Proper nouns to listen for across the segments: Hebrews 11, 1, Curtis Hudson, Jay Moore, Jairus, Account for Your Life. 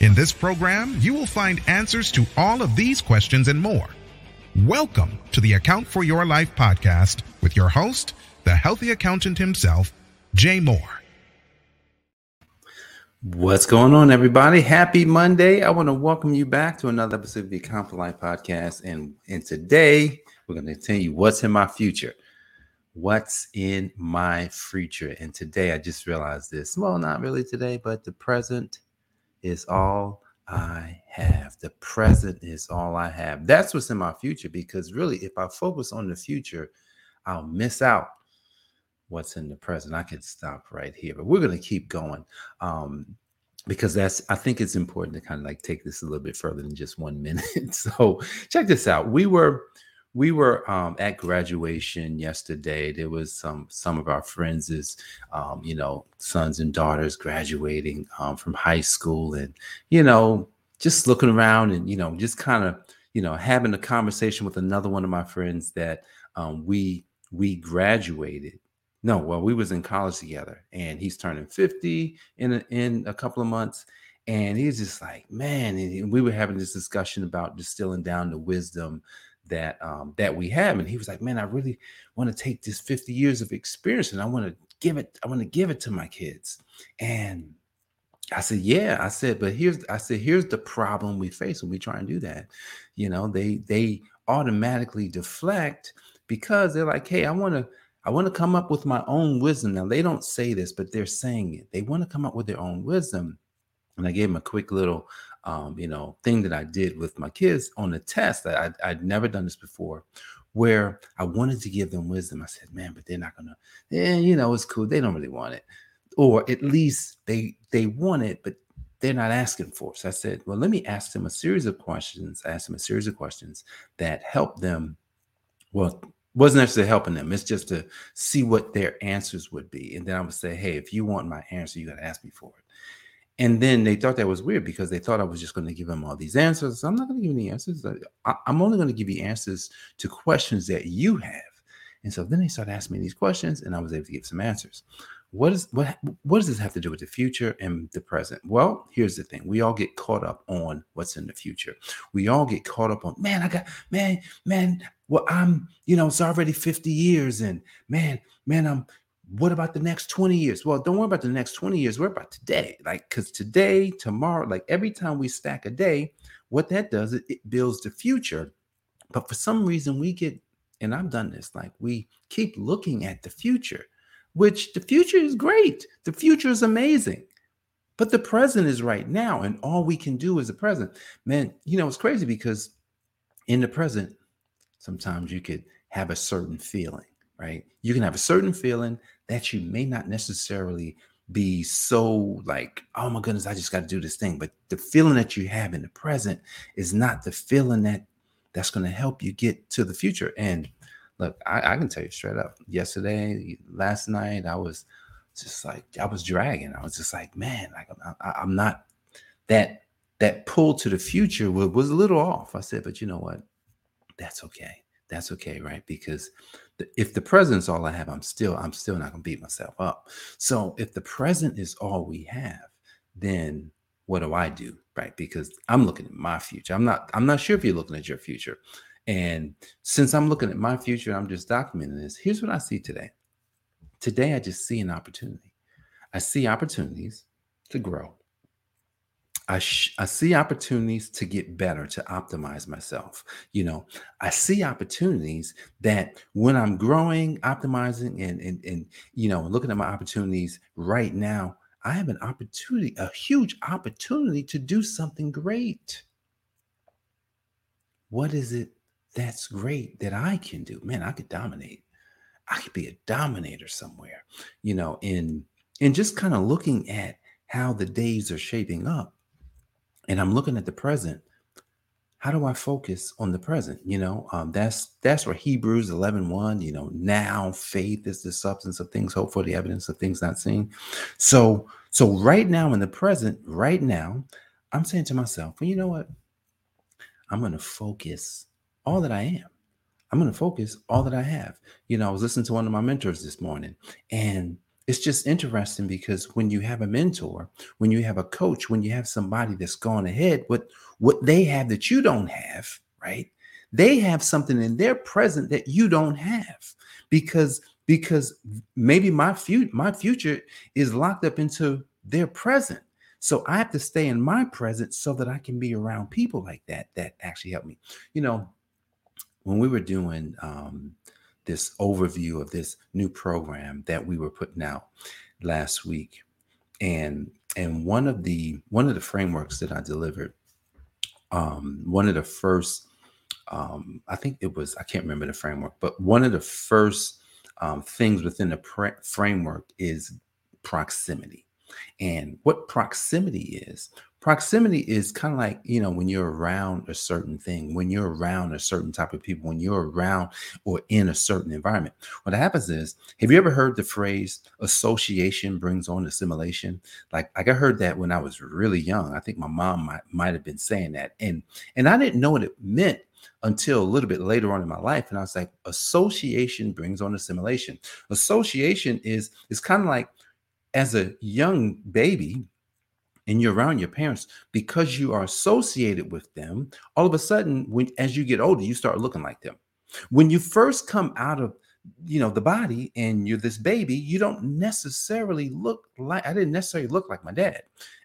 In this program, you will find answers to all of these questions and more. Welcome to the Account for Your Life podcast with your host, the healthy accountant himself, Jay Moore. What's going on, everybody? Happy Monday. I want to welcome you back to another episode of the Account for Life podcast. And today, we're going to continue what's in my future. What's in my future? And today, I just realized this. Well, not really today, but the present is all I have. The present is all I have. That's what's in my future, because really, if I focus on the future, I'll miss out what's in the present. I could stop right here, but we're going to keep going because I think it's important to kind of like take this a little bit further than just 1 minute. So check this out. We were at graduation yesterday. There was some of our friends' sons and daughters graduating from high school, and just looking around and just kind of having a conversation with another one of my friends that we graduated. No, well, we was in college together, and he's turning 50 in a couple of months. And he's just like, man, and we were having this discussion about distilling down the wisdom that we have. And he was like, man, I really want to take this 50 years of experience and I want to give it to my kids. And I said, yeah, here's the problem we face when we try and do that. They automatically deflect because they're like, hey, I want to come up with my own wisdom. Now, they don't say this, but they're saying it. They want to come up with their own wisdom. And I gave them a quick little thing that I did with my kids on a test that I'd never done this before, where I wanted to give them wisdom. I said, man, but they're not going to, it's cool. They don't really want it. Or at least they want it, but they're not asking for it. So I said, well, let me ask them a series of questions. I asked them a series of questions that helped them. Well, wasn't necessarily helping them. It's just to see what their answers would be. And then I would say, hey, if you want my answer, you got to ask me for it. And then they thought that was weird because they thought I was just going to give them all these answers. I'm not going to give you any answers. I'm only going to give you answers to questions that you have. And so then they started asking me these questions, and I was able to give some answers. What does this have to do with the future and the present? Well, here's the thing. We all get caught up on what's in the future. We all get caught up on, it's already 50 years, and what about the next 20 years? Well, don't worry about the next 20 years. Worry about today. Like, because today, tomorrow, like every time we stack a day, what that does, it builds the future. But for some reason we get, and I've done this, like we keep looking at the future, which the future is great. The future is amazing. But the present is right now. And all we can do is the present. Man, it's crazy because in the present, sometimes you could have a certain feeling. Right? You can have a certain feeling that you may not necessarily be so like, oh my goodness, I just got to do this thing. But the feeling that you have in the present is not the feeling that's going to help you get to the future. And look, I can tell you straight up, last night, I was dragging. I was just like, man, like I'm not that pull to the future was a little off. I said, but you know what? That's okay. That's okay, right? Because if the present's all I have, I'm still not going to beat myself up. So if the present is all we have, then what do I do, right? Because I'm looking at my future. I'm not sure if you're looking at your future. And since I'm looking at my future, I'm just documenting this. Here's what I see today. Today, I just see an opportunity. I see opportunities to grow. I see opportunities to get better, to optimize myself. I see opportunities that when I'm growing, optimizing, and looking at my opportunities right now, I have an opportunity, a huge opportunity to do something great. What is it that's great that I can do? Man, I could dominate. I could be a dominator somewhere, and just kind of looking at how the days are shaping up. And I'm looking at the present. how do I focus on the present? That's where Hebrews 11, 1, now faith is the substance of things hoped for, the evidence of things not seen. So right now in the present, right now, I'm saying to myself, well, you know what? I'm going to focus all that I am. I'm going to focus all that I have. I was listening to one of my mentors this morning, and it's just interesting because when you have a mentor, when you have a coach, when you have somebody that's gone ahead with what they have that you don't have, right? They have something in their present that you don't have because maybe my future is locked up into their present. So I have to stay in my present so that I can be around people like that actually help me. When we were doing this overview of this new program that we were putting out last week, and one of the frameworks that I delivered, one of the first, I can't remember the framework, but one of the first things within the framework is proximity. And what proximity is kind of like, when you're around a certain thing, when you're around a certain type of people, when you're around or in a certain environment. What happens is, have you ever heard the phrase association brings on assimilation? Like I heard that when I was really young. I think my mom might have been saying that. And I didn't know what it meant until a little bit later on in my life. And I was like, association brings on assimilation. Association is kind of like, as a young baby, and you're around your parents, because you are associated with them, all of a sudden, as you get older, you start looking like them. When you first come out of, the body and you're this baby, you don't necessarily I didn't necessarily look like my dad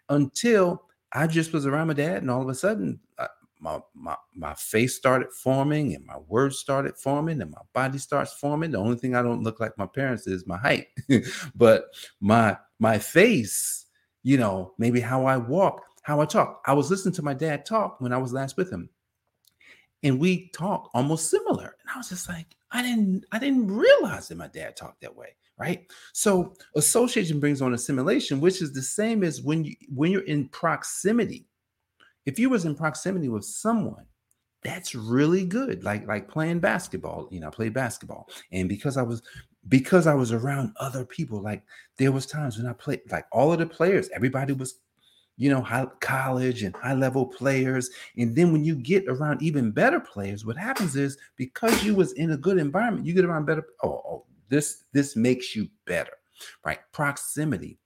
until I just was around my dad. And all of a sudden, my face started forming and my words started forming and my body starts forming. The only thing I don't look like my parents is my height, but my face, maybe how I walk, how I talk. I was listening to my dad talk when I was last with him, and we talked almost similar. And I was just like, I didn't realize that my dad talked that way. Right. So association brings on assimilation, which is the same as when you're in proximity. If you was in proximity with someone, that's really good. Like playing basketball, I played basketball. And because I was around other people, like there was times when I played, like all of the players, everybody was, college and high level players. And then when you get around even better players, what happens is because you was in a good environment, you get around better. Oh, this makes you better, right? Proximity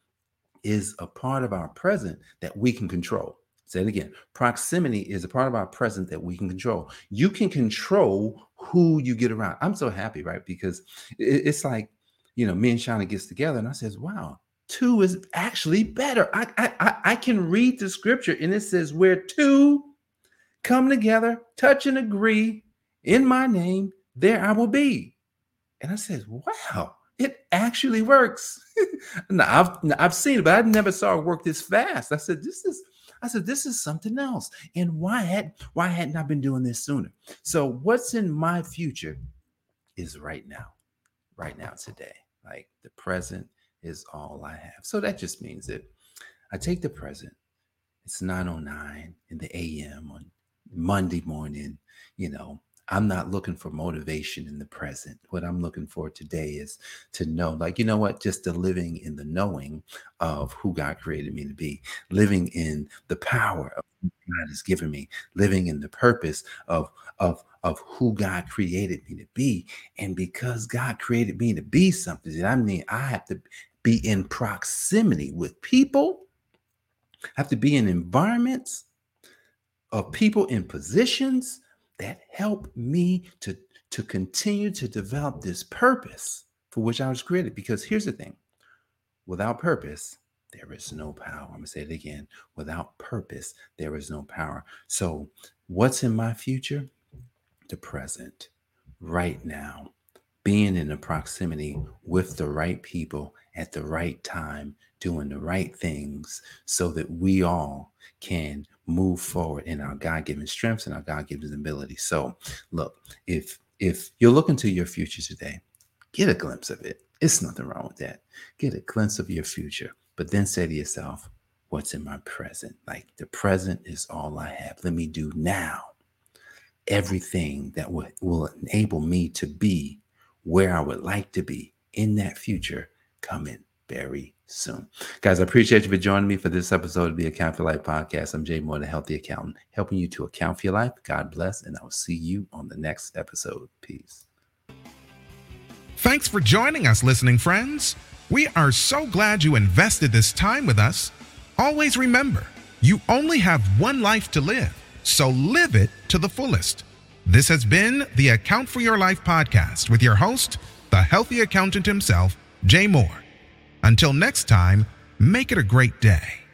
is a part of our present that we can control. Say it again. Proximity is a part of our present that we can control. You can control who you get around. I'm so happy, right? Because it's like, me and Shauna gets together and I says, wow, 2 is actually better. I can read the scripture and it says where 2 come together, touch and agree in my name, there I will be. And I says, wow, it actually works. Now, I've seen it, but I never saw it work this fast. I said, this is something else. And why hadn't I been doing this sooner? So what's in my future is right now, today. Like the present is all I have. So that just means that I take the present. It's 9:09 in the a.m. on Monday morning. I'm not looking for motivation in the present. What I'm looking for today is to know, just the living in the knowing of who God created me to be, living in the power of who God has given me, living in the purpose of who God created me to be. And because God created me to be something, I have to be in proximity with people. I have to be in environments of people in positions that helped me to continue to develop this purpose for which I was created. Because here's the thing, without purpose, there is no power. I'm gonna say it again, without purpose, there is no power. So what's in my future? The present, right now, being in the proximity with the right people at the right time, doing the right things so that we all can move forward in our God-given strengths and our God-given abilities. So look, if you're looking to your future today, get a glimpse of it. It's nothing wrong with that. Get a glimpse of your future, but then say to yourself, what's in my present? Like the present is all I have. Let me do now everything that will enable me to be where I would like to be in that future coming very soon. Guys, I appreciate you for joining me for this episode of the Account for Your Life podcast. I'm Jay Moore, the Healthy Accountant, helping you to account for your life. God bless, and I will see you on the next episode. Peace. Thanks for joining us, listening friends. We are so glad you invested this time with us. Always remember, you only have one life to live, so live it to the fullest. This has been the Account for Your Life podcast with your host, the Healthy Accountant himself, Jay Moore. Until next time, make it a great day.